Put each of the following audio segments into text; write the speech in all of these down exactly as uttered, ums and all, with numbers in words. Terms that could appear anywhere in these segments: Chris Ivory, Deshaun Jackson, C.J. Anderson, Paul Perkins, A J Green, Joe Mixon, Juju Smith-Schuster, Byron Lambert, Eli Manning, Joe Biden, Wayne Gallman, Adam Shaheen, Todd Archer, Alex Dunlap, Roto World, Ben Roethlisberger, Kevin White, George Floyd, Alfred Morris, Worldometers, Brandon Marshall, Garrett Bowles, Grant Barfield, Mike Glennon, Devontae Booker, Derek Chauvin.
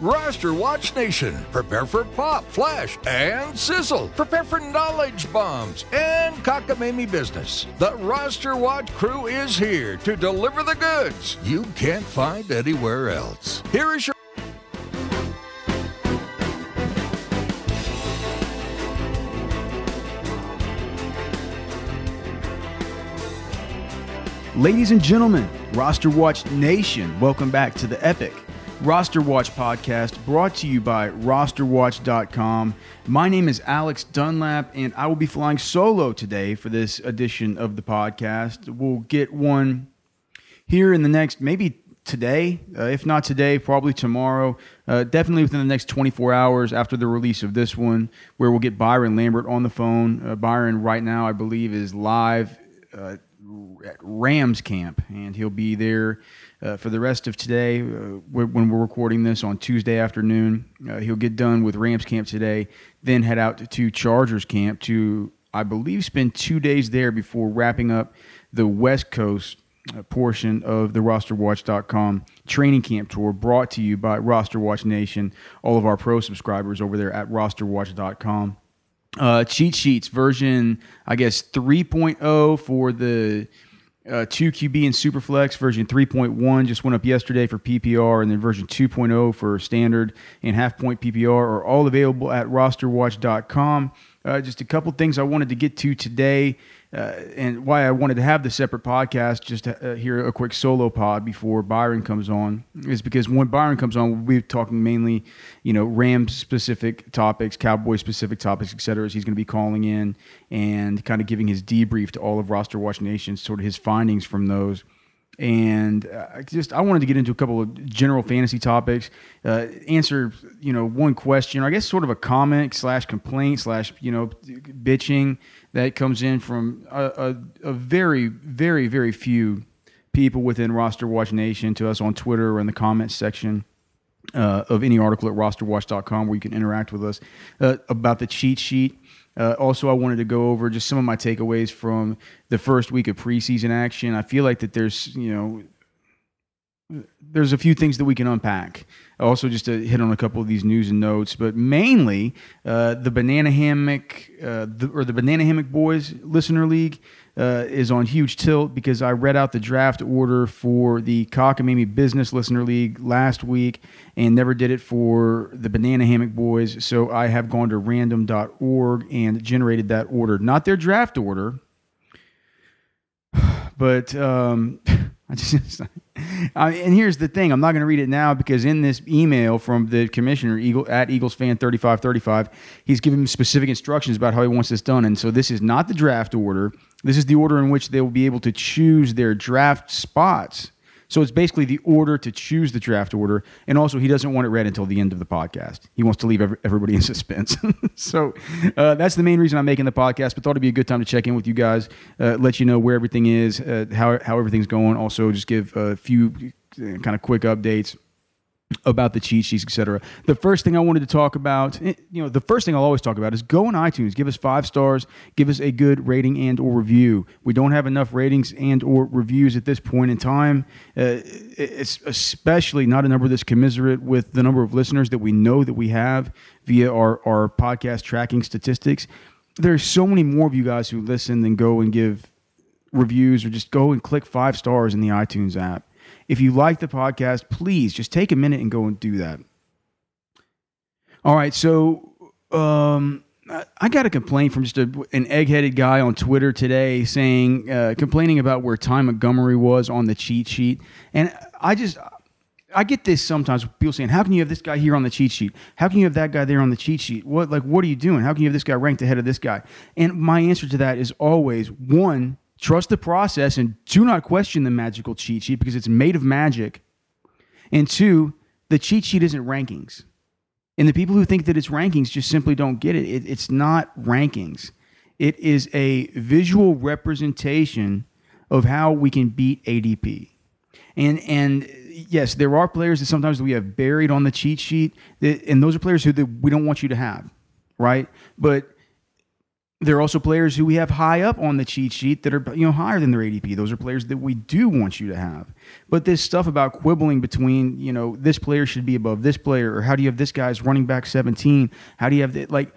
Roster Watch Nation. Prepare for pop, flash, and sizzle. Prepare for knowledge bombs and cockamamie business. The Roster Watch crew is here to deliver the goods you can't find anywhere else. Here is your Ladies and gentlemen, Roster Watch Nation, welcome back to the epic Roster Watch podcast, brought to you by roster watch dot com. My name is Alex Dunlap, and I will be flying solo today for this edition of the podcast. We'll get one here in the next, maybe today, uh, if not today, probably tomorrow, uh, definitely within the next twenty-four hours after the release of this one, where we'll get Byron Lambert on the phone. Uh, Byron right now, I believe, is live uh, at Rams camp, and he'll be there Uh, for the rest of today, uh, when we're recording this on Tuesday afternoon. Uh, he'll get done with Rams camp today, then head out to Chargers camp to, I believe, spend two days there before wrapping up the West Coast uh, portion of the roster watch dot com training camp tour, brought to you by Roster Watch Nation, all of our pro subscribers over there at roster watch dot com. Uh, cheat sheets version, I guess, three point oh for the Uh, two Q B and Superflex, version three point one just went up yesterday for P P R, and then version two point oh for standard and half-point P P R are all available at roster watch dot com. Uh, just a couple things I wanted to get to today, uh, and why I wanted to have the separate podcast, just to, uh, here a quick solo pod before Byron comes on, is because when Byron comes on, we'll be talking mainly, you know, Rams-specific topics, Cowboys-specific topics, et cetera, as he's going to be calling in and kind of giving his debrief to all of Roster Watch Nation, sort of his findings from those. And I just I wanted to get into a couple of general fantasy topics, uh, answer, you know, one question, or I guess sort of a comment slash complaint slash, you know, bitching that comes in from a, a, a very, very, very few people within Roster Watch Nation to us on Twitter or in the comments section uh, of any article at roster watch dot com, where you can interact with us uh, about the cheat sheet. Uh, also, I wanted to go over just some of my takeaways from the first week of preseason action. I feel like that there's, you know, there's a few things that we can unpack. Also, just to hit on a couple of these news and notes, but mainly uh, the Banana Hammock uh, the, or the Banana Hammock Boys Listener League uh, is on huge tilt, because I read out the draft order for the Cockamamie Business Listener League last week and never did it for the Banana Hammock Boys. So I have gone to random dot org and generated that order, not their draft order, but um, I just. Uh, and here's the thing. I'm not going to read it now, because in this email from the commissioner, Eagle, at Eagles Fan thirty-five thirty-five, he's giving specific instructions about how he wants this done. And so this is not the draft order. This is the order in which they will be able to choose their draft spots. So it's basically the order to choose the draft order. And also, he doesn't want it read until the end of the podcast. He wants to leave every, everybody in suspense. so uh, that's the main reason I'm making the podcast, but thought it'd be a good time to check in with you guys, uh, let you know where everything is, uh, how, how everything's going. Also, just give a few kind of quick updates about the cheat sheets, et cetera. The first thing I wanted to talk about, you know, the first thing I'll always talk about is go on iTunes, give us five stars, give us a good rating and or review. We don't have enough ratings and or reviews at this point in time. Uh, it's especially not a number that's commiserate with the number of listeners that we know that we have via our, our podcast tracking statistics. There's so many more of you guys who listen than go and give reviews, or just go and click five stars in the iTunes app. If you like the podcast, please just take a minute and go and do that. All right, so um, I got a complaint from just a, an egg-headed guy on Twitter today, saying, uh, complaining about where Ty Montgomery was on the cheat sheet. And I just, I get this sometimes, people saying, how can you have this guy here on the cheat sheet? How can you have that guy there on the cheat sheet? What, like, what are you doing? How can you have this guy ranked ahead of this guy? And my answer to that is always, one, trust the process and do not question the magical cheat sheet, because it's made of magic. And two, the cheat sheet isn't rankings. And the people who think that it's rankings just simply don't get it. it it's not rankings. It is a visual representation of how we can beat A D P. And and yes, there are players that sometimes we have buried on the cheat sheet, and those are players who we don't want you to have, right? But there are also players who we have high up on the cheat sheet that are, you know, higher than their A D P. Those are players that we do want you to have. But this stuff about quibbling between, you know, this player should be above this player, or how do you have this guy's running back seventeen? How do you have that? Like,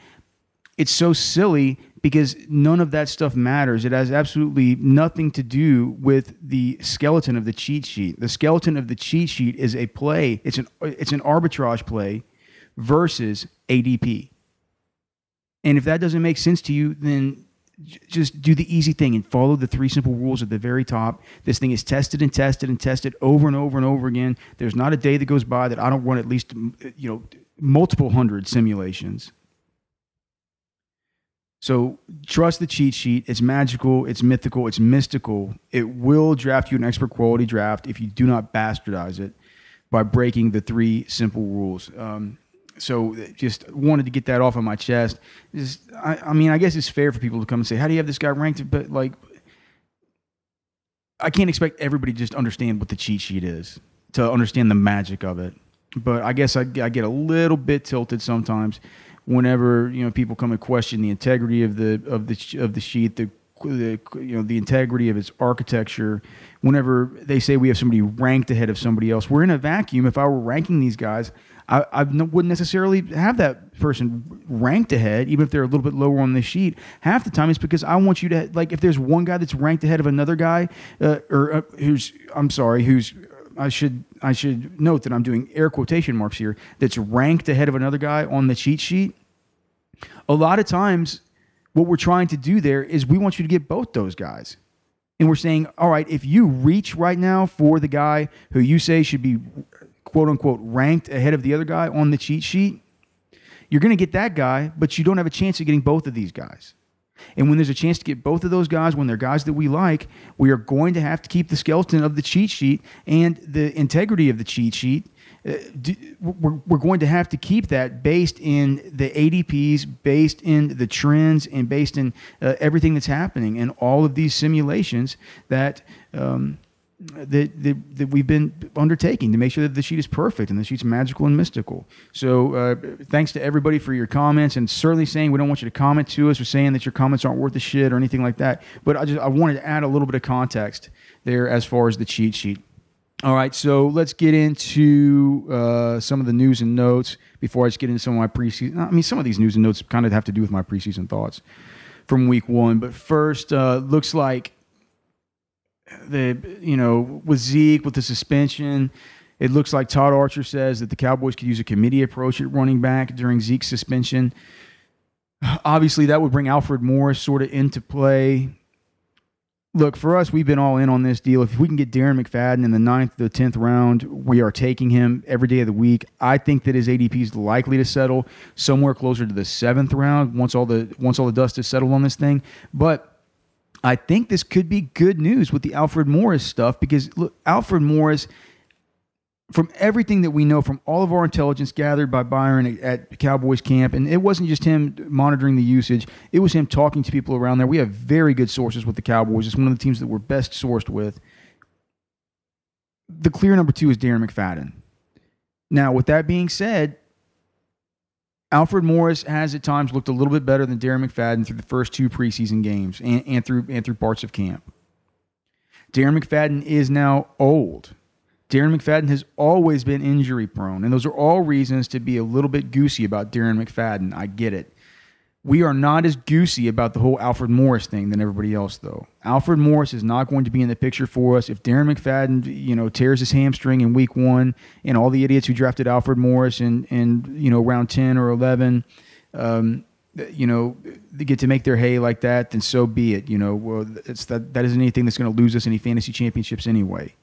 it's so silly because none of that stuff matters. It has absolutely nothing to do with the skeleton of the cheat sheet. The skeleton of the cheat sheet is a play. It's an it's an arbitrage play versus A D P. And if that doesn't make sense to you, then j- just do the easy thing and follow the three simple rules at the very top. This thing is tested and tested and tested over and over and over again. There's not a day that goes by that I don't run at least, you know, multiple hundred simulations. So trust the cheat sheet. It's magical. It's mythical. It's mystical. It will draft you an expert quality draft if you do not bastardize it by breaking the three simple rules. Um, so just wanted to get that off of my chest. Just, I, I mean, I guess it's fair for people to come and say, how do you have this guy ranked? But like, I can't expect everybody to just understand what the cheat sheet is, to understand the magic of it. But I guess I, I get a little bit tilted sometimes whenever, you know, people come and question the integrity of the of the of the sheet, the, the you know the integrity of its architecture. Whenever they say we have somebody ranked ahead of somebody else, we're in a vacuum. If I were ranking these guys, I, I wouldn't necessarily have that person ranked ahead, even if they're a little bit lower on the sheet. Half the time, it's because I want you to, like, if there's one guy that's ranked ahead of another guy, uh, or uh, who's I'm sorry, who's I should I should note that I'm doing air quotation marks here, that's ranked ahead of another guy on the cheat sheet. A lot of times what we're trying to do there is we want you to get both those guys. And we're saying, all right, if you reach right now for the guy who you say should be quote unquote ranked ahead of the other guy on the cheat sheet, you're going to get that guy, but you don't have a chance of getting both of these guys. And when there's a chance to get both of those guys, when they're guys that we like, we are going to have to keep the skeleton of the cheat sheet and the integrity of the cheat sheet. Uh, do, we're, we're going to have to keep that based in the A D Ps, based in the trends, and based in uh, everything that's happening and all of these simulations that, um, that, that that we've been undertaking to make sure that the sheet is perfect and the sheet's magical and mystical. So uh, thanks to everybody for your comments, and certainly saying we don't want you to comment to us or saying that your comments aren't worth a shit or anything like that. But I just I wanted to add a little bit of context there as far as the cheat sheet. All right, so let's get into uh, some of the news and notes before I just get into some of my preseason. I mean, some of these news and notes kind of have to do with my preseason thoughts from week one. But first, uh, looks like the you know with Zeke, with the suspension, it looks like Todd Archer says that the Cowboys could use a committee approach at running back during Zeke's suspension. Obviously, that would bring Alfred Morris sort of into play. Look, for us, we've been all in on this deal. If we can get Darren McFadden in the ninth to the tenth round, we are taking him every day of the week. I think that his A D P is likely to settle somewhere closer to the seventh round once all the once all the dust is settled on this thing. But I think this could be good news with the Alfred Morris stuff because, look, Alfred Morris, from everything that we know, from all of our intelligence gathered by Byron at Cowboys camp, and it wasn't just him monitoring the usage, it was him talking to people around there. We have very good sources with the Cowboys. It's one of the teams that we're best sourced with. The clear number two is Darren McFadden. Now, with that being said, Alfred Morris has at times looked a little bit better than Darren McFadden through the first two preseason games and, and through and through parts of camp. Darren McFadden is now old. Darren McFadden has always been injury prone, and those are all reasons to be a little bit goosey about Darren McFadden. I get it. We are not as goosey about the whole Alfred Morris thing than everybody else, though. Alfred Morris is not going to be in the picture for us. If Darren McFadden, you know, tears his hamstring in week one, and all the idiots who drafted Alfred Morris in, in you know, round ten or eleven, um, you know, they get to make their hay like that, then so be it. You know, well, it's that that isn't anything that's going to lose us any fantasy championships anyway.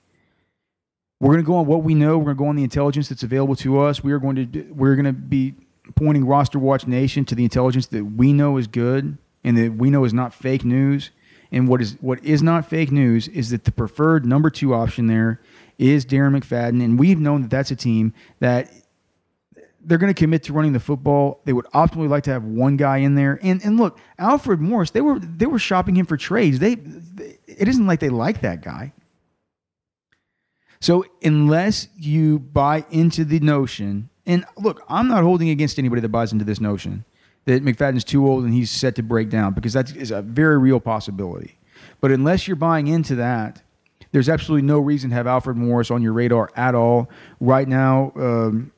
We're going to go on what we know. We're going to go on the intelligence that's available to us. We are going to we're going to be pointing Roster Watch Nation to the intelligence that we know is good and that we know is not fake news. And what is what is not fake news is that the preferred number two option there is Darren McFadden, and we've known that that's a team that they're going to commit to running the football. They would optimally like to have one guy in there. And and look, Alfred Morris, they were they were shopping him for trades. They, they it isn't like they like that guy. So unless you buy into the notion, and look, I'm not holding against anybody that buys into this notion that McFadden's too old and he's set to break down, because that is a very real possibility. But unless you're buying into that, there's absolutely no reason to have Alfred Morris on your radar at all. Right now, um,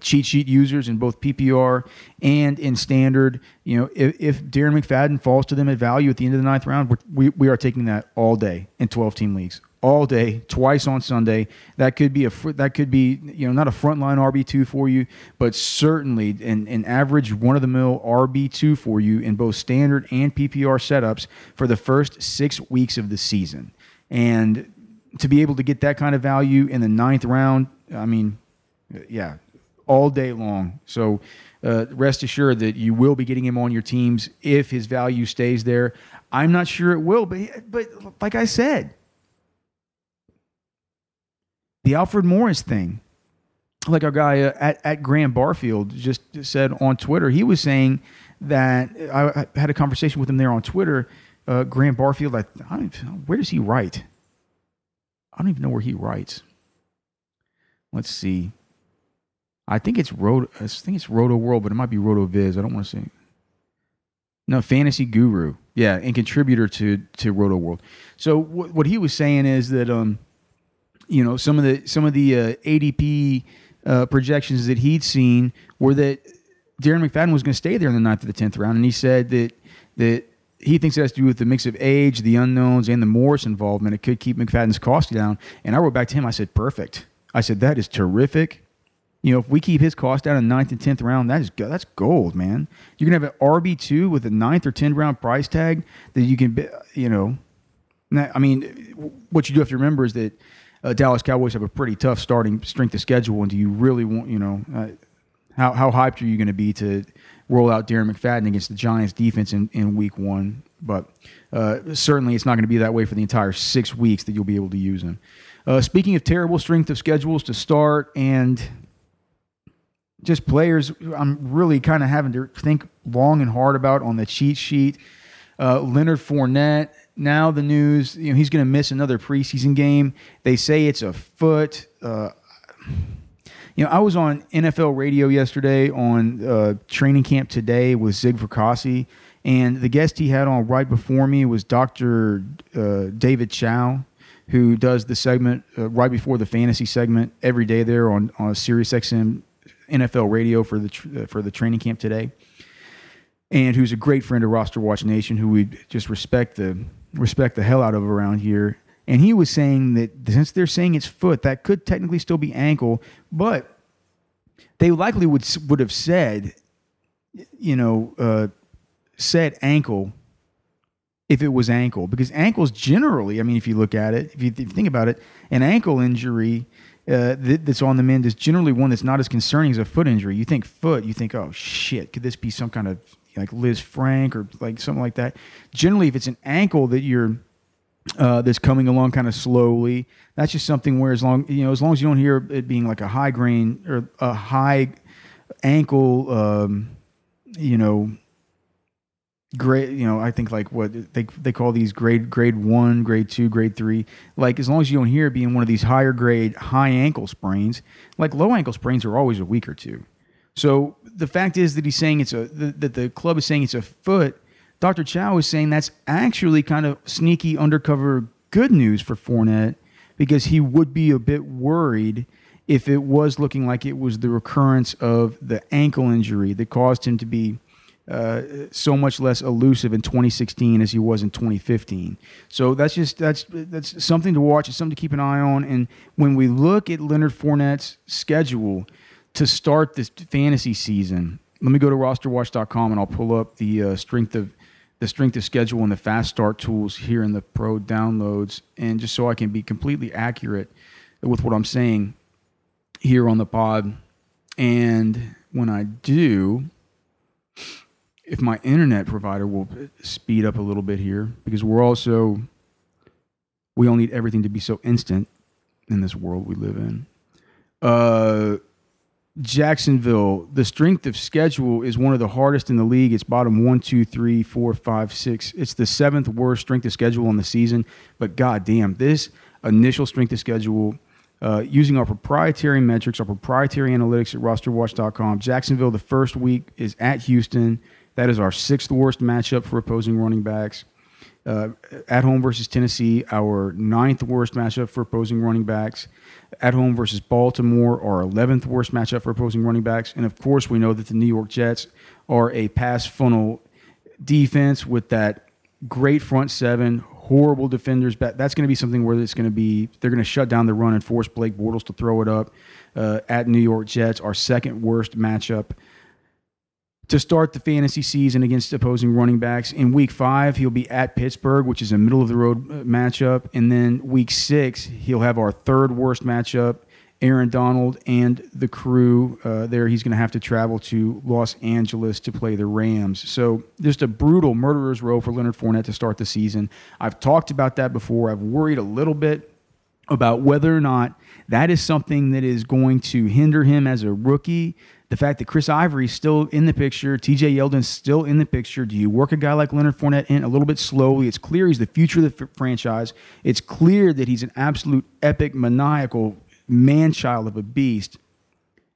cheat sheet users in both P P R and in standard, you know, if, if Darren McFadden falls to them at value at the end of the ninth round, we we are taking that all day in twelve-team leagues. All day, twice on Sunday. That could be a that could be you know not a frontline R B two for you, but certainly an, an average one-of-the-mill R B two for you in both standard and P P R setups for the first six weeks of the season. And to be able to get that kind of value in the ninth round, I mean, yeah, all day long. So uh, rest assured that you will be getting him on your teams if his value stays there. I'm not sure it will, but but like I said, the Alfred Morris thing, like our guy uh, at, at Grant Barfield just said on Twitter, he was saying that I, I had a conversation with him there on Twitter. Uh, Grant Barfield, I, I don't even, where does he write? I don't even know where he writes. Let's see. I think it's Roto. I think it's Roto World, but it might be Roto Viz. I don't want to say. No, Fantasy Guru. Yeah, and contributor to to Roto World. So wh- what he was saying is that um. You know, some of the some of the uh, A D P uh, projections that he'd seen were that Darren McFadden was going to stay there in the ninth or the tenth round, and he said that that he thinks it has to do with the mix of age, the unknowns, and the Morris involvement. It could keep McFadden's cost down. And I wrote back to him. I said, "Perfect." I said, "That is terrific." You know, if we keep his cost down in the ninth and tenth round, that is go- that's gold, man. You're going to have an R B two with a ninth or tenth round price tag that you can, be, you know. That, I mean, what you do have to remember is that. Uh, Dallas Cowboys have a pretty tough starting strength of schedule, and do you really want, you know, uh, how how hyped are you going to be to roll out Darren McFadden against the Giants defense in, in week one? But uh, certainly it's not going to be that way for the entire six weeks that you'll be able to use him. Uh, speaking of terrible strength of schedules to start and just players I'm really kind of having to think long and hard about on the cheat sheet, uh, Leonard Fournette. Now the news, you know, he's going to miss another preseason game. They say it's a foot. Uh, you know, I was on N F L radio yesterday on uh, Training Camp Today with Zig Verkasi, and the guest he had on right before me was Doctor Uh, David Chao, who does the segment uh, right before the fantasy segment every day there on, on SiriusXM N F L radio for the tr- for the Training Camp Today, and who's a great friend of Roster Watch Nation, who we just respect the. respect the hell out of around here. And he was saying that since they're saying it's foot, that could technically still be ankle, but they likely would would have said, you know, uh, said ankle if it was ankle. Because ankles generally, I mean, if you look at it, if you, th- if you think about it, an ankle injury uh, th- that's on the mend is generally one that's not as concerning as a foot injury. You think foot, you think, oh, shit, could this be some kind of like Liz Frank or like something like that. Generally, if it's an ankle that you're uh, that's coming along kind of slowly, that's just something where as long you know, as long as you don't hear it being like a high grain or a high ankle, um, you know, grade. You know, I think like what they they call these grade grade one, grade two, grade three. Like as long as you don't hear it being one of these higher grade high ankle sprains, like low ankle sprains are always a week or two. So the fact is that he's saying it's a that the club is saying it's a foot. Doctor Chao is saying that's actually kind of sneaky undercover good news for Fournette, because he would be a bit worried if it was looking like it was the recurrence of the ankle injury that caused him to be uh, so much less elusive in twenty sixteen as he was in twenty fifteen. So that's just that's that's something to watch. It's something to keep an eye on. And when we look at Leonard Fournette's schedule to start this fantasy season, let me go to roster watch dot com and I'll pull up the uh, strength of the strength of schedule and the fast start tools here in the pro downloads, and just so I can be completely accurate with what I'm saying here on the pod. And when I do, if my internet provider will speed up a little bit here, because we're also we all need everything to be so instant in this world we live in. Uh. Jacksonville, the strength of schedule is one of the hardest in the league. It's bottom one, two, three, four, five, six. It's the seventh worst strength of schedule in the season. But goddamn, this initial strength of schedule Uh, using our proprietary metrics, our proprietary analytics at roster watch dot com. Jacksonville, the first week, is at Houston. That is our sixth worst matchup for opposing running backs. Uh, at home versus Tennessee, our ninth worst matchup for opposing running backs. At home versus Baltimore, our eleventh worst matchup for opposing running backs. And, of course, we know that the New York Jets are a pass funnel defense with that great front seven, horrible defenders. That's going to be something where it's going to be they're going to shut down the run and force Blake Bortles to throw it up. Uh, at New York Jets, our second worst matchup to start the fantasy season against opposing running backs. In week five, he'll be at Pittsburgh, which is a middle-of-the-road matchup. And then week six, he'll have our third worst matchup, Aaron Donald and the crew. Uh, there he's going to have to travel to Los Angeles to play the Rams. So just a brutal murderer's row for Leonard Fournette to start the season. I've talked about that before. I've worried a little bit about whether or not that is something that is going to hinder him as a rookie. The fact that Chris Ivory is still in the picture, T J Yeldon's still in the picture. Do you work a guy like Leonard Fournette in a little bit slowly? It's clear he's the future of the f- franchise. It's clear that he's an absolute epic, maniacal man-child of a beast,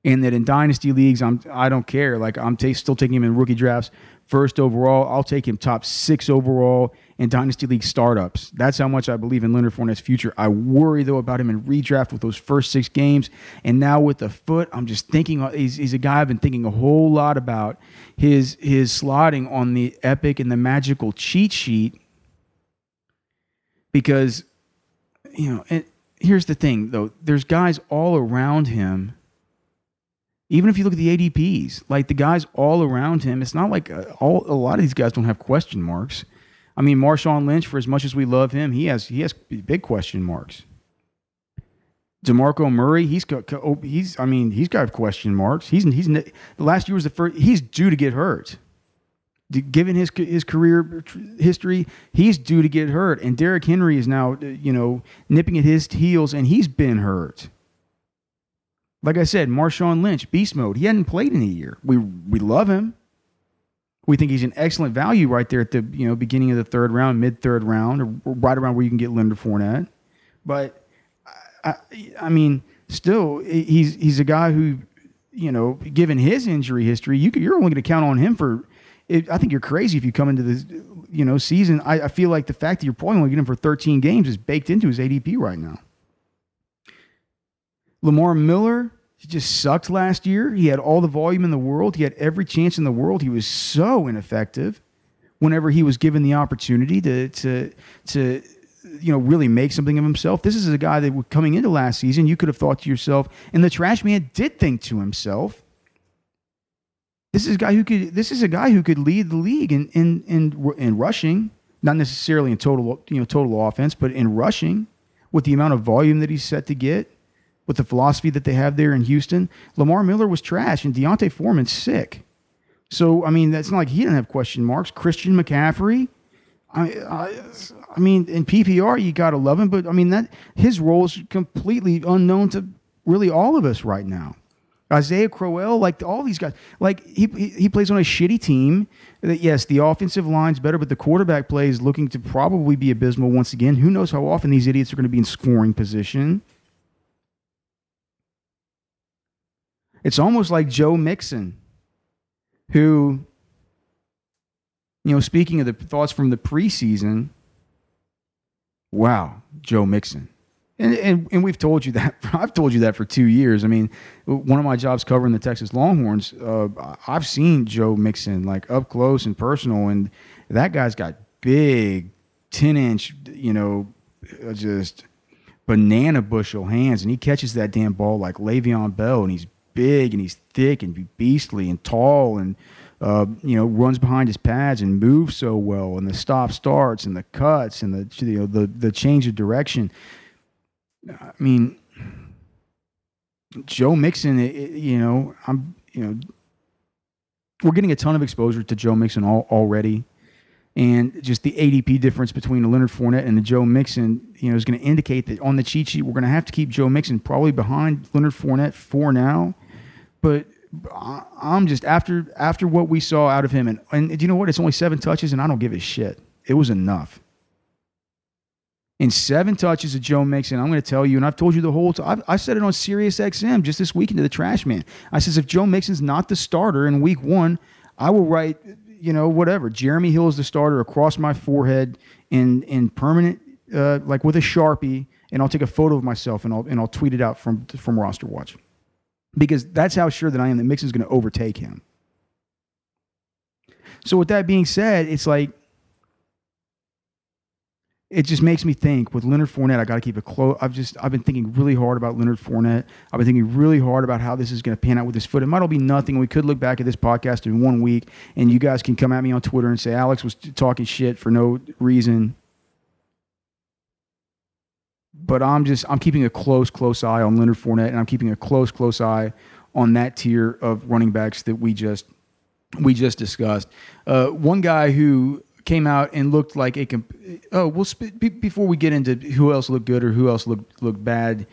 and that in dynasty leagues, I'm I don't care. Like I'm t- still taking him in rookie drafts first overall. I'll take him top six overall in dynasty league startups. That's how much I believe in Leonard Fournette's future. I worry though about him in redraft with those first six games, and now with the foot, I'm just thinking he's, he's a guy I've been thinking a whole lot about his his slotting on the epic and the magical cheat sheet, because you know and. Here's the thing, though. There's guys all around him. Even if you look at the A D Ps, like the guys all around him, it's not like a, all, a lot of these guys don't have question marks. I mean, Marshawn Lynch, for as much as we love him, he has he has big question marks. DeMarco Murray, he's he's I mean he's got question marks. He's he's the last year was the first. He's due to get hurt. Given his his career history, he's due to get hurt. And Derrick Henry is now, you know, nipping at his heels, and he's been hurt. Like I said, Marshawn Lynch, beast mode. He hadn't played in a year. We we love him. We think he's an excellent value right there at the you know beginning of the third round, mid third round, or right around where you can get Leonard Fournette. But I, I mean, still, he's he's a guy who, you know, given his injury history, you could, you're only going to count on him for. It, I think you're crazy if you come into this, you know, season. I, I feel like the fact that you're probably only getting him for thirteen games is baked into his A D P right now. Lamar Miller, he just sucked last year. He had all the volume in the world. He had every chance in the world. He was so ineffective whenever he was given the opportunity to to to you know really make something of himself. This is a guy that coming into last season, you could have thought to yourself, and the trash man did think to himself, This is a guy who could. This is a guy who could lead the league in in in, in rushing, not necessarily in total you know total offense, but in rushing, with the amount of volume that he's set to get, with the philosophy that they have there in Houston. Lamar Miller was trash, and Deontay Foreman's sick. So I mean, that's not like he didn't have question marks. Christian McCaffrey, I I, I mean, in P P R you gotta love him, but I mean that his role is completely unknown to really all of us right now. Isaiah Crowell, like all these guys, like he he plays on a shitty team. That yes, the offensive line's better, but the quarterback play is looking to probably be abysmal once again. Who knows how often these idiots are going to be in scoring position? It's almost like Joe Mixon, who, you know, speaking of the thoughts from the preseason, wow, Joe Mixon. And, and and we've told you that. I've told you that for two years. I mean, one of my jobs covering the Texas Longhorns, uh, I've seen Joe Mixon like up close and personal, and that guy's got big ten-inch, you know, just banana bushel hands, and he catches that damn ball like Le'Veon Bell, and he's big and he's thick and beastly and tall and, uh, you know, runs behind his pads and moves so well, and the stop-starts and the cuts and the you know, the the change of direction. I mean, Joe Mixon, it, it, you know, I'm, you know, we're getting a ton of exposure to Joe Mixon all, already. And just the A D P difference between the Leonard Fournette and the Joe Mixon, you know, is going to indicate that on the cheat sheet, we're going to have to keep Joe Mixon probably behind Leonard Fournette for now. But I'm just after, after what we saw out of him. And, and you know what? It's only seven touches and I don't give a shit. It was enough. and seven touches of Joe Mixon, I'm going to tell you, and I've told you the whole time, I said it on SiriusXM just this weekend to the trash man. I says, if Joe Mixon's not the starter in week one, I will write, you know, whatever. Jeremy Hill is the starter across my forehead in, in permanent, uh, like with a Sharpie, and I'll take a photo of myself and I'll, and I'll tweet it out from, from Roster Watch. Because that's how sure that I am that Mixon's going to overtake him. So with that being said, it's like, it just makes me think with Leonard Fournette, I got to keep it close. I've just, I've been thinking really hard about Leonard Fournette. I've been thinking really hard about how this is going to pan out with his foot. It might all be nothing. We could look back at this podcast in one week and you guys can come at me on Twitter and say, Alex was talking shit for no reason. But I'm just, I'm keeping a close, close eye on Leonard Fournette and I'm keeping a close, close eye on that tier of running backs that we just, we just discussed. Uh, one guy who came out and looked like a comp- oh well sp- b- before we get into who else looked good or who else looked looked bad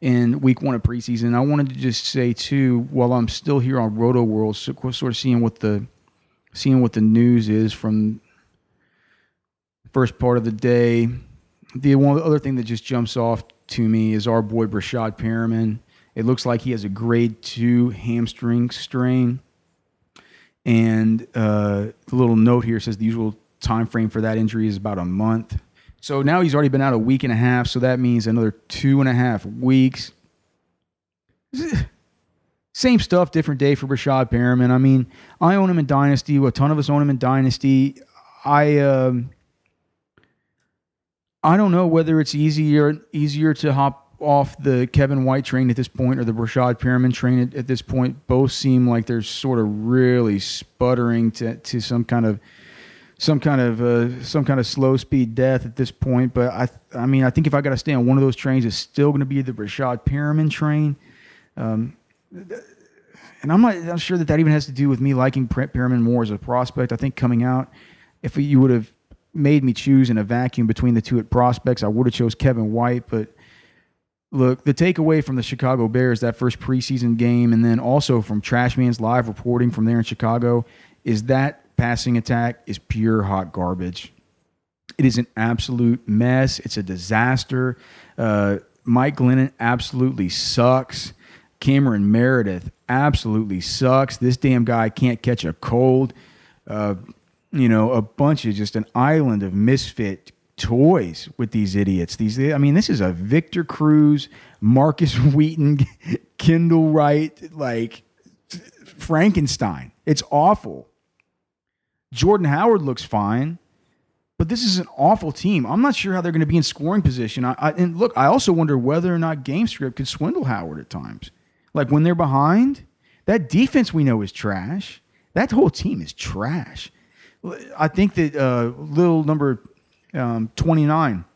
in week one of preseason, I wanted to just say too, while I'm still here on Roto World, so, sort of seeing what the seeing what the news is from first part of the day. The one other thing that just jumps off to me is our boy Brashad Perriman. It looks like he has a grade two hamstring strain, and uh, the little note here says the usual time frame for that injury is about a month. So now he's already been out a week and a half, so that means another two and a half weeks. Same stuff, different day for Brashad Perriman. I mean, I own him in Dynasty. A ton of us own him in Dynasty. I um, I don't know whether it's easier easier to hop off the Kevin White train at this point or the Brashad Perriman train at, at this point. Both seem like they're sort of really sputtering to, to some kind of some kind of uh, some kind of slow speed death at this point. But I I mean I think if I got to stay on one of those trains, it's still going to be the Brashad Perriman train. Um, and I'm not I'm sure that that even has to do with me liking Perriman more as a prospect. I think coming out, if you would have made me choose in a vacuum between the two at prospects, I would have chose Kevin White, but. Look, the takeaway from the Chicago Bears, that first preseason game, and then also from Trashman's live reporting from there in Chicago, is that passing attack is pure hot garbage. It is an absolute mess. It's a disaster. Uh, Mike Glennon absolutely sucks. Cameron Meredith absolutely sucks. This damn guy can't catch a cold. Uh, you know, a bunch of just an island of misfit toys with these idiots. These, I mean, this is a Victor Cruz, Marcus Wheaton, Kendall Wright, like Frankenstein. It's awful. Jordan Howard looks fine, but this is an awful team. I'm not sure how they're going to be in scoring position. I, I, and look, I also wonder whether or not GameScript could swindle Howard at times. Like when they're behind, that defense we know is trash. That whole team is trash. I think that uh, little number. Um, twenty-nine,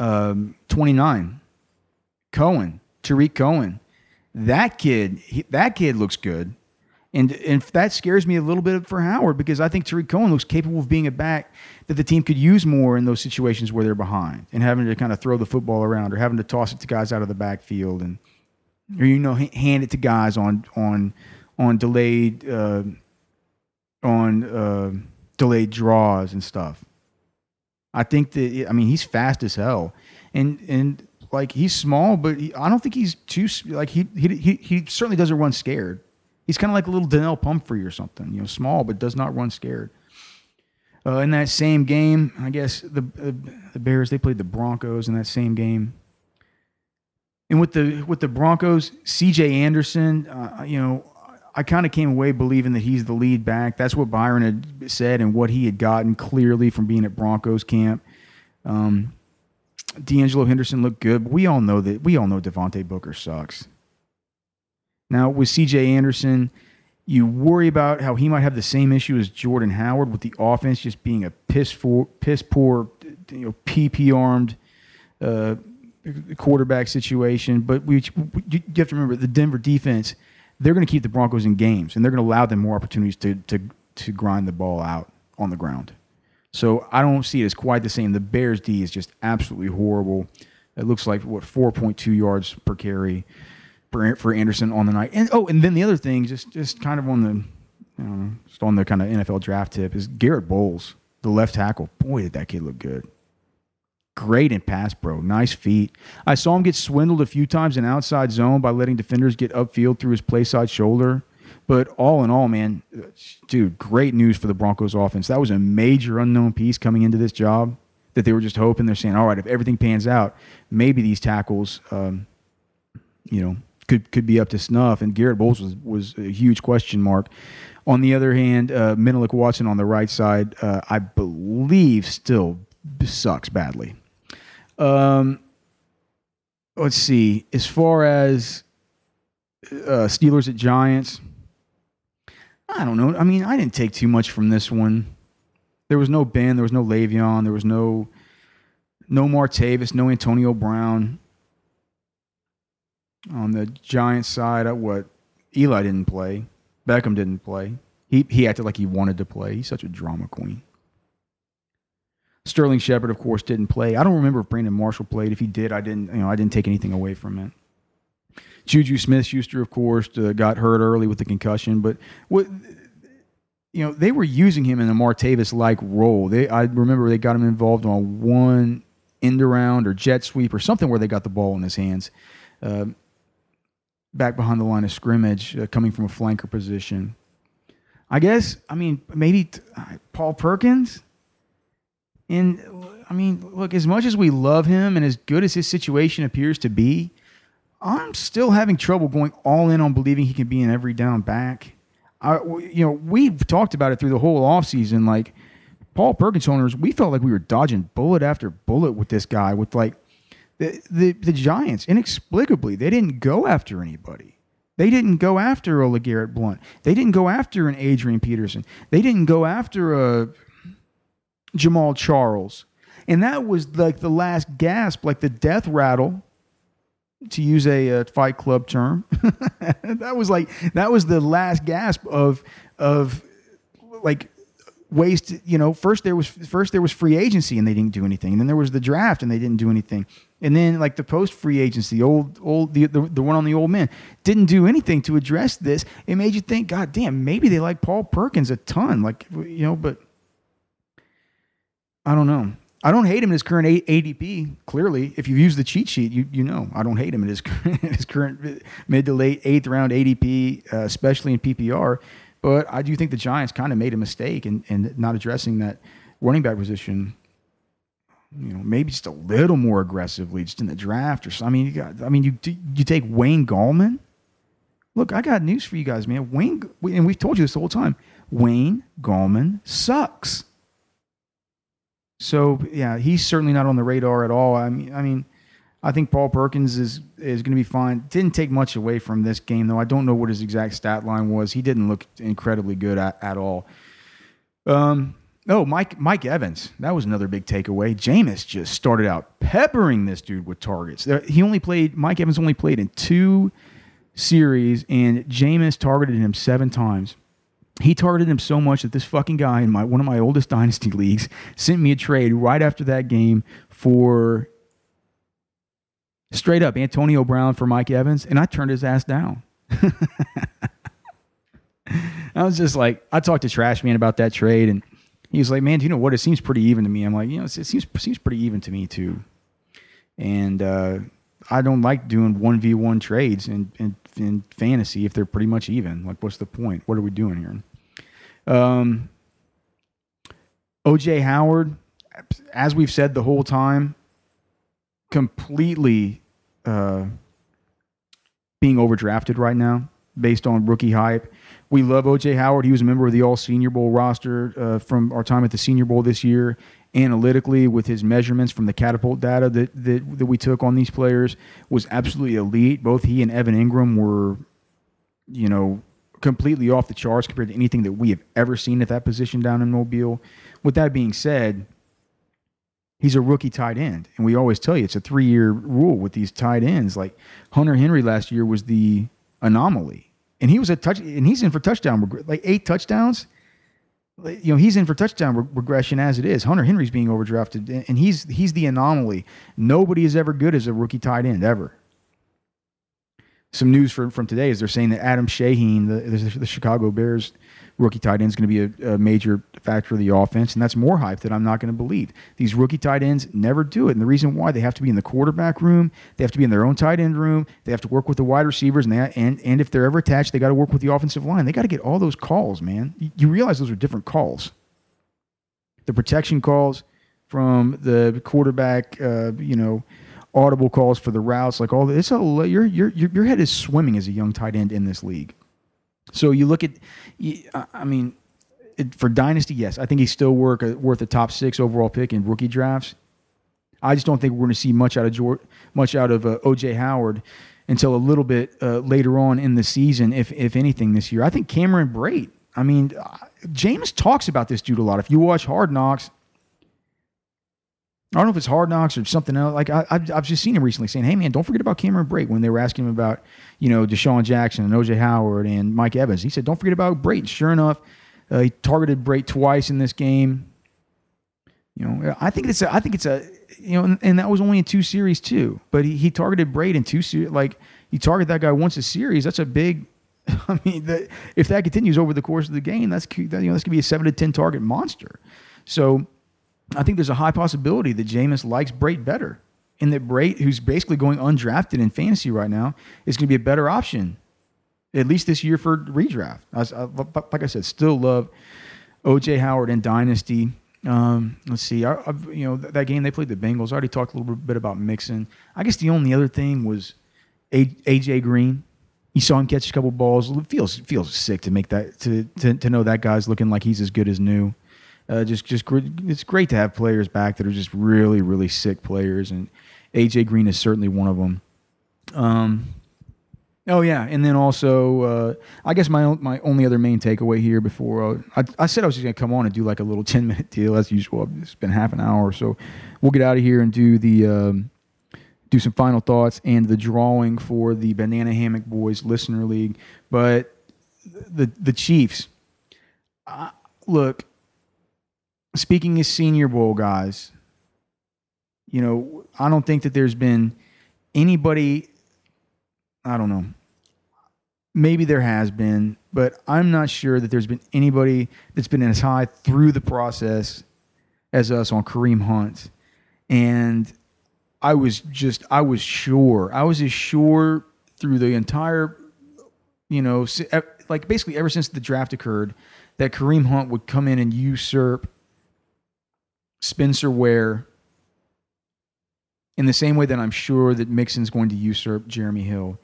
um, twenty-nine, Cohen, Tariq Cohen, that kid, he, that kid looks good. And, and that scares me a little bit for Howard because I think Tariq Cohen looks capable of being a back that the team could use more in those situations where they're behind and having to kind of throw the football around or having to toss it to guys out of the backfield and, or, you know, hand it to guys on, on, on delayed, uh, on, uh, delayed draws and stuff. I think that, I mean, he's fast as hell. And, and like, he's small, but he, I don't think he's too, like, he he he, he certainly doesn't run scared. He's kind of like a little Donnell Pumphrey or something, you know, small, but does not run scared. Uh, in that same game, I guess the uh, the Bears, they played the Broncos in that same game. And with the with the Broncos, C J. Anderson, uh, you know, I kind of came away believing that he's the lead back. That's what Byron had said and what he had gotten clearly from being at Broncos camp. Um, D'Angelo Henderson looked good, but we all know that we all know Devontae Booker sucks. Now with C J Anderson, you worry about how he might have the same issue as Jordan Howard with the offense just being a piss for, piss poor, you know, P P armed uh, quarterback situation. But we, we you have to remember the Denver defense. They're going to keep the Broncos in games, and they're going to allow them more opportunities to to to grind the ball out on the ground. So I don't see it as quite the same. The Bears' D is just absolutely horrible. It looks like, what, four point two yards per carry for, for Anderson on the night. And oh, and then the other thing, just just kind of on the you know, just on the kind of N F L draft tip, is Garrett Bowles, the left tackle. Boy, did that kid look good. great in pass, bro. Nice feet. I saw him get swindled a few times in outside zone by letting defenders get upfield through his play side shoulder. But all in all, man, dude, great news for the Broncos offense. That was a major unknown piece coming into this job that they were just hoping. They're saying, all right, if everything pans out, maybe these tackles, um, you know, could could be up to snuff. And Garrett Bowles was, was a huge question mark. On the other hand, uh, Menelik Watson on the right side, uh, I believe still sucks badly. Um, let's see. As far as uh, Steelers at Giants, I don't know. I mean, I didn't take too much from this one. There was no Ben. There was no Le'Veon. There was no no Martavis. No Antonio Brown. On the Giants side, what Eli didn't play. Beckham didn't play. He he acted like he wanted to play. He's such a drama queen. Sterling Shepard, of course, didn't play. I don't remember if Brandon Marshall played. If he did, I didn't. You know, I didn't take anything away from it. Juju Smith-Schuster, of course, uh, got hurt early with the concussion, but what you know, they were using him in a Martavis-like role. They, I remember, they got him involved on one end around or jet sweep or something where they got the ball in his hands, uh, back behind the line of scrimmage, uh, coming from a flanker position. I guess. I mean, maybe t- Paul Perkins. And I mean, look, as much as we love him and as good as his situation appears to be, I'm still having trouble going all in on believing he can be an every down back. I, you know, we've talked about it through the whole offseason. Like, Paul Perkins owners, we felt like we were dodging bullet after bullet with this guy, with like the, the, the Giants. Inexplicably, they didn't go after anybody. They didn't go after Ola Garrett Blunt. They didn't go after an Adrian Peterson. They didn't go after a Jamal Charles. And that was like the last gasp, like the death rattle, to use a, a Fight Club term. That was like, that was the last gasp of, of like ways to, you know, first there was, first there was free agency and they didn't do anything. And then there was the draft and they didn't do anything. And then like the post free agency, old, old, the, the, the one on the old men didn't do anything to address this. It made you think, God damn, maybe they like Paul Perkins a ton. Like, you know, but I don't know. I don't hate him in his current A D P, clearly. If you've used the cheat sheet, you you know. I don't hate him in his current, his current mid to late eighth round A D P, uh, especially in P P R. But I do think the Giants kind of made a mistake in, in not addressing that running back position, you know, maybe just a little more aggressively, just in the draft or something. I mean, you, got, I mean, you, you take Wayne Gallman. Look, I got news for you guys, man. Wayne, and we've told you this the whole time, Wayne Gallman sucks. So yeah, he's certainly not on the radar at all. I mean, I mean, I think Paul Perkins is is going to be fine. Didn't take much away from this game though. I don't know what his exact stat line was. He didn't look incredibly good at, at all. Um, oh, Mike Mike Evans. That was another big takeaway. Jameis just started out peppering this dude with targets. He only played. Mike Evans only played in two series, and Jameis targeted him seven times. He targeted him so much that this fucking guy in my one of my oldest dynasty leagues sent me a trade right after that game for straight up Antonio Brown for Mike Evans, and I turned his ass down. I was just like, I talked to Trash Man about that trade, and he was like, man, do you know what? It seems pretty even to me. I'm like, you know, it seems seems pretty even to me too. And uh, I don't like doing one v one trades and and. in fantasy if they're pretty much even. Like, what's the point? What are we doing here? Um, O J Howard, as we've said the whole time, completely uh, being overdrafted right now based on rookie hype. We love O J Howard. He was a member of the All-Senior Bowl roster uh, from our time at the Senior Bowl this year. Analytically, with his measurements from the catapult data that, that that we took on these players, was absolutely elite. Both he and Evan Ingram were, you know, completely off the charts compared to anything that we have ever seen at that position down in Mobile. With that being said, he's a rookie tight end, and we always tell you it's a three-year rule with these tight ends. Like Hunter Henry last year was the anomaly, and he was a touch, and he's in for touchdown, like eight touchdowns. You know, he's in for touchdown re- regression as it is. Hunter Henry's being overdrafted, and he's he's the anomaly. Nobody is ever good as a rookie tight end, ever. some news from, from today is they're saying that Adam Shaheen, the, the Chicago Bears rookie tight end, is going to be a, a major factor of the offense, and that's more hype that I'm not going to believe. These rookie tight ends never do it, and the reason why, they have to be in the quarterback room, they have to be in their own tight end room, they have to work with the wide receivers, and they, and, and if they're ever attached, they got to work with the offensive line. They got to get all those calls, man. You, you realize those are different calls. The protection calls from the quarterback, uh, you know, audible calls for the routes, like all this. Your your your head is swimming as a young tight end in this league. So you look at, I mean, for Dynasty, yes, I think he's still worth a top six overall pick in rookie drafts. I just don't think we're going to see much out of much out of uh, O J Howard until a little bit uh, later on in the season, if if anything, this year. I think Cameron Brate. I mean, Jameis talks about this dude a lot. If you watch Hard Knocks, I don't know if it's Hard Knocks or something else. Like I, I've, I've just seen him recently saying, "Hey man, don't forget about Cameron Brate." When they were asking him about, you know, Deshaun Jackson and O J Howard and Mike Evans, he said, "Don't forget about Brate." Sure enough, uh, he targeted Brate twice in this game. You know, I think it's a, I think it's a, you know, and, and that was only in two series too. But he, he targeted Brate in two series. Like you target that guy once a series, that's a big. I mean, the, if that continues over the course of the game, that's that, you know that's gonna be a seven to ten target monster. So. I think there's a high possibility that Jameis likes Brate better, and that Brate, who's basically going undrafted in fantasy right now, is going to be a better option, at least this year, for redraft. I, I, like I said, still love O J Howard and Dynasty. Um, let's see, I, I, you know that game they played the Bengals. I already talked a little bit about Mixon. I guess the only other thing was A J Green. You saw him catch a couple balls. It feels feels sick to make that to to to know that guy's looking like he's as good as new. Uh, just, just, it's great to have players back that are just really, really sick players, and A J Green is certainly one of them. Um, oh yeah, and then also, uh, I guess my own, my only other main takeaway here before I, I, I said I was just gonna come on and do like a little ten minute deal as usual. It's been half an hour, so we'll get out of here and do the um, do some final thoughts and the drawing for the Banana Hammock Boys Listener League. But the the Chiefs, uh, look. Speaking as Senior Bowl guys, you know, I don't think that there's been anybody, I don't know, maybe there has been, but I'm not sure that there's been anybody that's been as high through the process as us on Kareem Hunt. And I was just, I was sure, I was as sure through the entire, you know, like basically ever since the draft occurred, that Kareem Hunt would come in and usurp Spencer Ware in the same way that I'm sure that Mixon's going to usurp Jeremy Hill.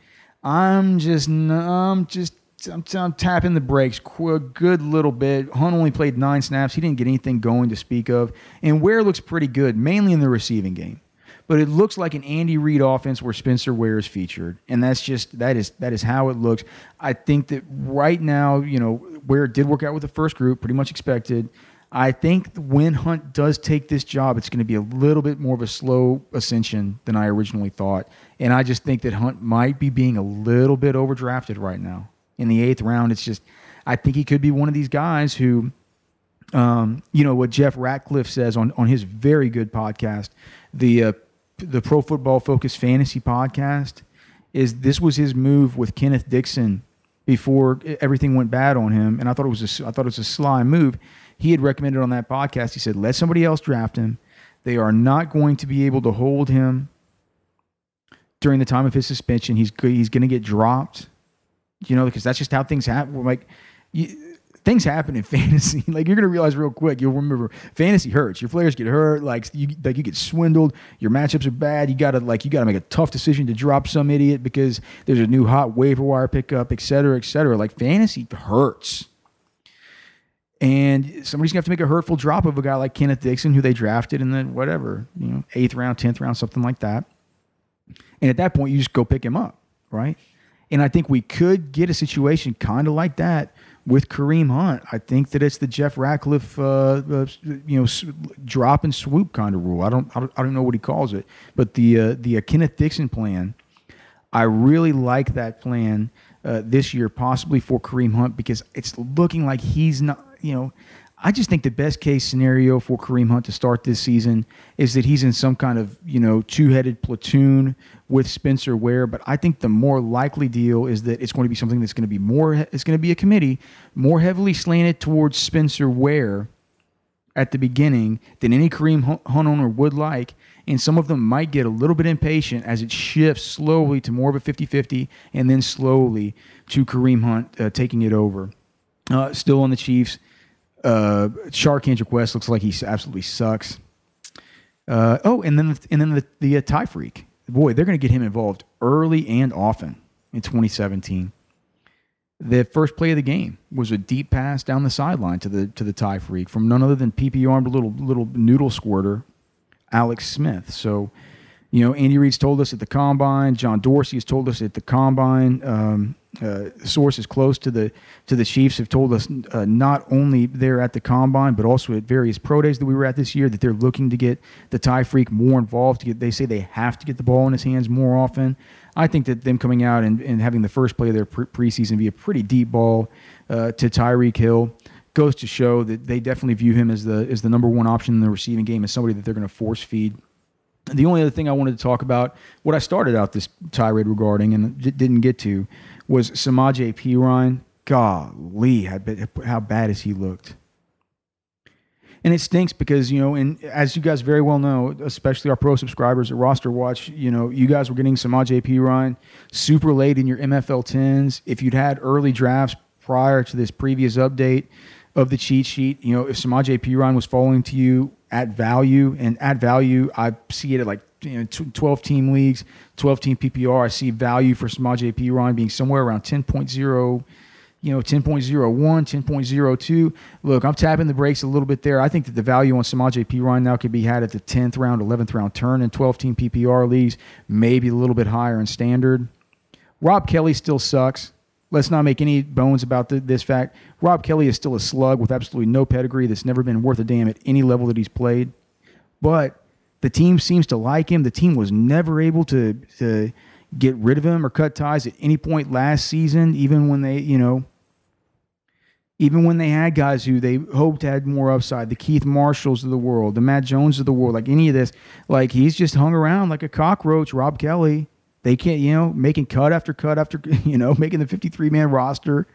I'm just, I'm just, I'm, I'm tapping the brakes a good little bit. Hunt only played nine snaps. He didn't get anything going to speak of. And Ware looks pretty good, mainly in the receiving game. But it looks like an Andy Reid offense where Spencer Ware is featured. And that's just, that is, that is how it looks. I think that right now, you know, Ware did work out with the first group, pretty much expected. I think when Hunt does take this job, it's going to be a little bit more of a slow ascension than I originally thought. And I just think that Hunt might be being a little bit overdrafted right now. In the eighth round, it's just, I think he could be one of these guys who, um, you know, what Jeff Ratcliffe says on, on his very good podcast, the uh, the Pro Football Focus Fantasy Podcast, is this was his move with Kenneth Dixon before everything went bad on him. And I thought it was a, I thought it was a sly move. He had recommended on that podcast, he said, let somebody else draft him. They are not going to be able to hold him during the time of his suspension. He's he's going to get dropped, you know, because that's just how things happen. Like, you, things happen in fantasy. Like, you're going to realize real quick, you'll remember, fantasy hurts. Your players get hurt. Like, you like you get swindled. Your matchups are bad. You got to, like, you got to make a tough decision to drop some idiot because there's a new hot waiver wire pickup, et cetera, et cetera. Like, fantasy hurts. And somebody's gonna have to make a hurtful drop of a guy like Kenneth Dixon, who they drafted in the whatever, you know, eighth round, tenth round, something like that. And at that point, you just go pick him up, right? And I think we could get a situation kind of like that with Kareem Hunt. I think that it's the Jeff Ratcliffe, uh, uh, you know, drop and swoop kind of rule. I don't, I don't, I don't know what he calls it, but the uh, the uh, Kenneth Dixon plan. I really like that plan uh, this year, possibly for Kareem Hunt, because it's looking like he's not. You know, I just think the best case scenario for Kareem Hunt to start this season is that he's in some kind of, you know, two-headed platoon with Spencer Ware. But I think the more likely deal is that it's going to be something that's going to be more, it's going to be a committee more heavily slanted towards Spencer Ware at the beginning than any Kareem Hunt owner would like. And some of them might get a little bit impatient as it shifts slowly to more of a fifty-fifty and then slowly to Kareem Hunt uh, taking it over. Uh, still on the Chiefs. Uh, Char Kendrick West looks like he absolutely sucks. Uh, oh, and then the, and then the the uh, Ty Freak boy, they're going to get him involved early and often in twenty seventeen. The first play of the game was a deep pass down the sideline to the to the Ty Freak from none other than P P R'd little little noodle squirter Alex Smith. So, you know, Andy Reid's told us at the combine. John Dorsey has told us at the combine. Um, Uh, sources close to the to the Chiefs have told us uh, not only there at the combine, but also at various pro days that we were at this year, that they're looking to get the Ty Freak more involved. To get, they say they have to get the ball in his hands more often. I think that them coming out and, and having the first play of their pre- preseason be a pretty deep ball uh, to Tyreek Hill goes to show that they definitely view him as the as the number one option in the receiving game, as somebody that they're going to force feed. The only other thing I wanted to talk about, what I started out this tirade regarding and d- didn't get to, was Samaje Perine. Golly, how bad has he looked? And it stinks because, you know, and as you guys very well know, especially our pro subscribers at Roster Watch, you know, you guys were getting Samaje Perine super late in your M F L tens. If you'd had early drafts prior to this previous update of the cheat sheet, you know, if Samaje Perine was falling to you at value, and at value, I see it at like, you know, twelve-team leagues, twelve-team P P R. I see value for Samaje Perine being somewhere around ten point oh, you know, ten point oh one, ten point oh two. Look, I'm tapping the brakes a little bit there. I think that the value on Samaje Perine now could be had at the tenth round, eleventh round turn in twelve-team P P R leagues, maybe a little bit higher in standard. Rob Kelly still sucks. Let's not make any bones about the, this fact. Rob Kelly is still a slug with absolutely no pedigree that's never been worth a damn at any level that he's played. But the team seems to like him. The team was never able to, to get rid of him or cut ties at any point last season, even when they, you know, even when they had guys who they hoped had more upside, the Keith Marshalls of the world, the Matt Jones of the world, like any of this, like he's just hung around like a cockroach, Rob Kelly. They can't, you know, making cut after cut after, you know, making the fifty-three man roster.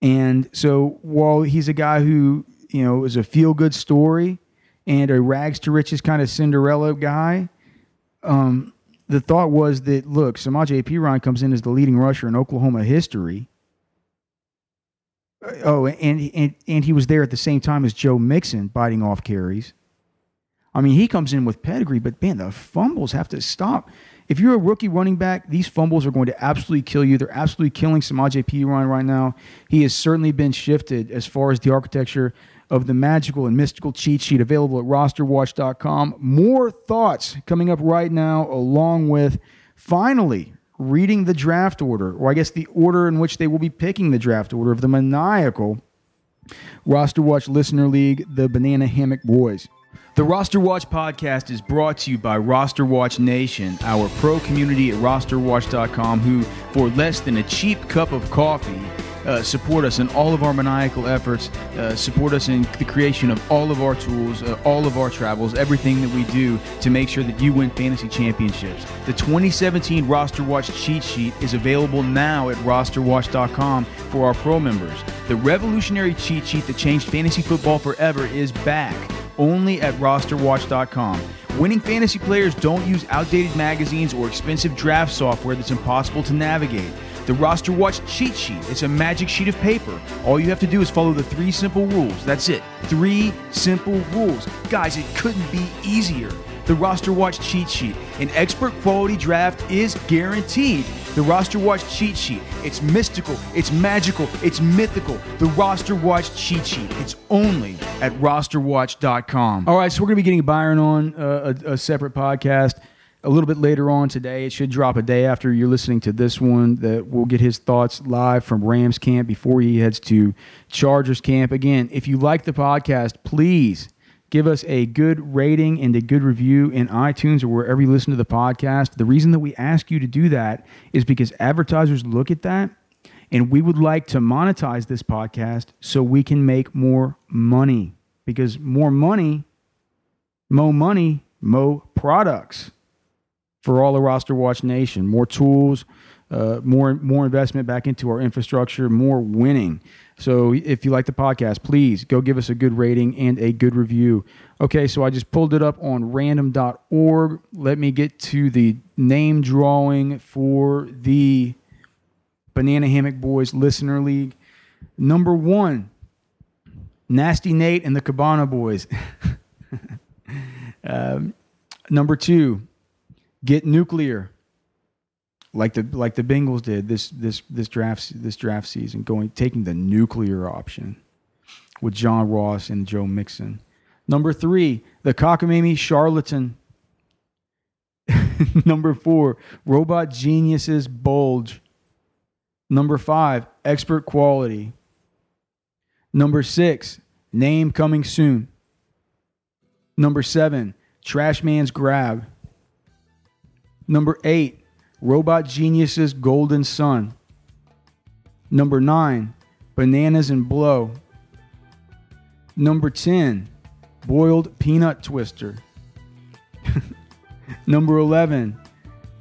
And so while he's a guy who, you know, is a feel-good story and a rags-to-riches kind of Cinderella guy, um, the thought was that, look, Samaje Perine comes in as the leading rusher in Oklahoma history. Oh, and, and, and he was there at the same time as Joe Mixon biting off carries. I mean, he comes in with pedigree, but, man, the fumbles have to stop. If you're a rookie running back, these fumbles are going to absolutely kill you. They're absolutely killing Samaje Perine right now. He has certainly been shifted as far as the architecture of the magical and mystical cheat sheet available at roster watch dot com. More thoughts coming up right now, along with finally reading the draft order, or I guess the order in which they will be picking the draft order of the maniacal Roster Watch Listener League, the Banana Hammock Boys. The Roster Watch podcast is brought to you by Roster Watch Nation, our pro community at roster watch dot com, who, for less than a cheap cup of coffee, uh, support us in all of our maniacal efforts, uh, support us in the creation of all of our tools, uh, all of our travels, everything that we do to make sure that you win fantasy championships. The twenty seventeen Roster Watch cheat sheet is available now at roster watch dot com for our pro members. The revolutionary cheat sheet that changed fantasy football forever is back. Only at roster watch dot com. Winning fantasy players don't use outdated magazines or expensive draft software that's impossible to navigate. The Roster Watch cheat sheet is a magic sheet of paper. All you have to do is follow the three simple rules. That's it. Three simple rules. Guys, it couldn't be easier. The Roster Watch cheat sheet. An expert quality draft is guaranteed. The Roster Watch cheat sheet. It's mystical. It's magical. It's mythical. The Roster Watch cheat sheet. It's only at roster watch dot com. All right, so we're going to be getting Byron on uh, a, a separate podcast a little bit later on today. It should drop a day after you're listening to this one. That we'll get his thoughts live from Rams camp before he heads to Chargers camp. Again, if you like the podcast, please give us a good rating and a good review in iTunes or wherever you listen to the podcast. The reason that we ask you to do that is because advertisers look at that And we would like to monetize this podcast so we can make more money, because more money, mo money, mo products for all the Roster Watch Nation. More tools, uh, more more investment back into our infrastructure, more winning. So if you like the podcast, please go give us a good rating and a good review. Okay, so I just pulled it up on random dot org. Let me get to the name drawing for the Banana Hammock Boys Listener League. Number one, Nasty Nate and the Cabana Boys. um, number two, Get Nuclear, like the like the Bengals did this this this draft this draft season, going taking the nuclear option with John Ross and Joe Mixon. Number three, the Cockamamie Charlatan. Number four, Robot Geniuses Bulge. Number five, Expert Quality. Number six, Name Coming Soon. Number seven, Trash Man's Grab. Number eight, Robot Genius's Golden Sun. Number nine, Bananas and Blow. Number ten, Boiled Peanut Twister. Number eleven,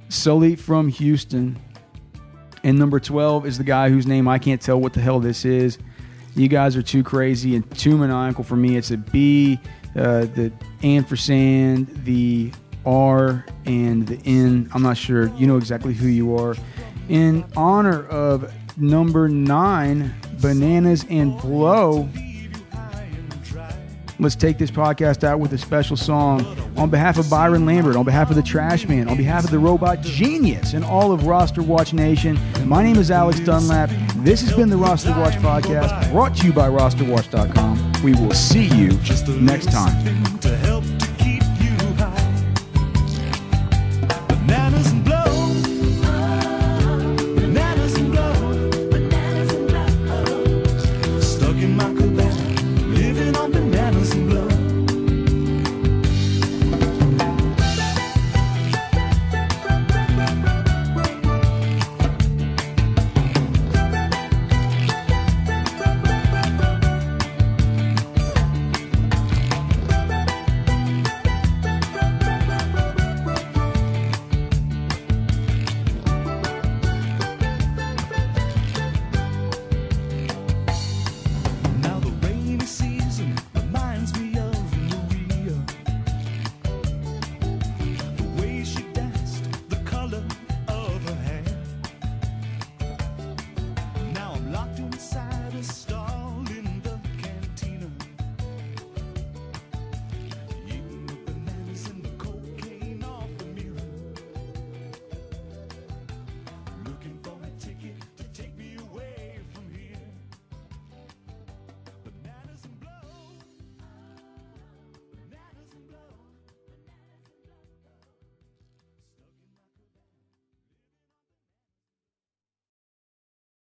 Sully from Houston. And number twelve is the guy whose name I can't tell what the hell this is. You guys are too crazy and too maniacal for me. It's a B, uh, the ampersand, the R, and the N. I'm not sure. You know exactly who you are. In honor of number nine, Bananas and Blow, let's take this podcast out with a special song. On behalf of Byron Lambert, on behalf of the Trash Man, on behalf of the Robot Genius, and all of Roster Watch Nation, my name is Alex Dunlap. This has been the Roster Watch Podcast, brought to you by roster watch dot com. We will see you next time.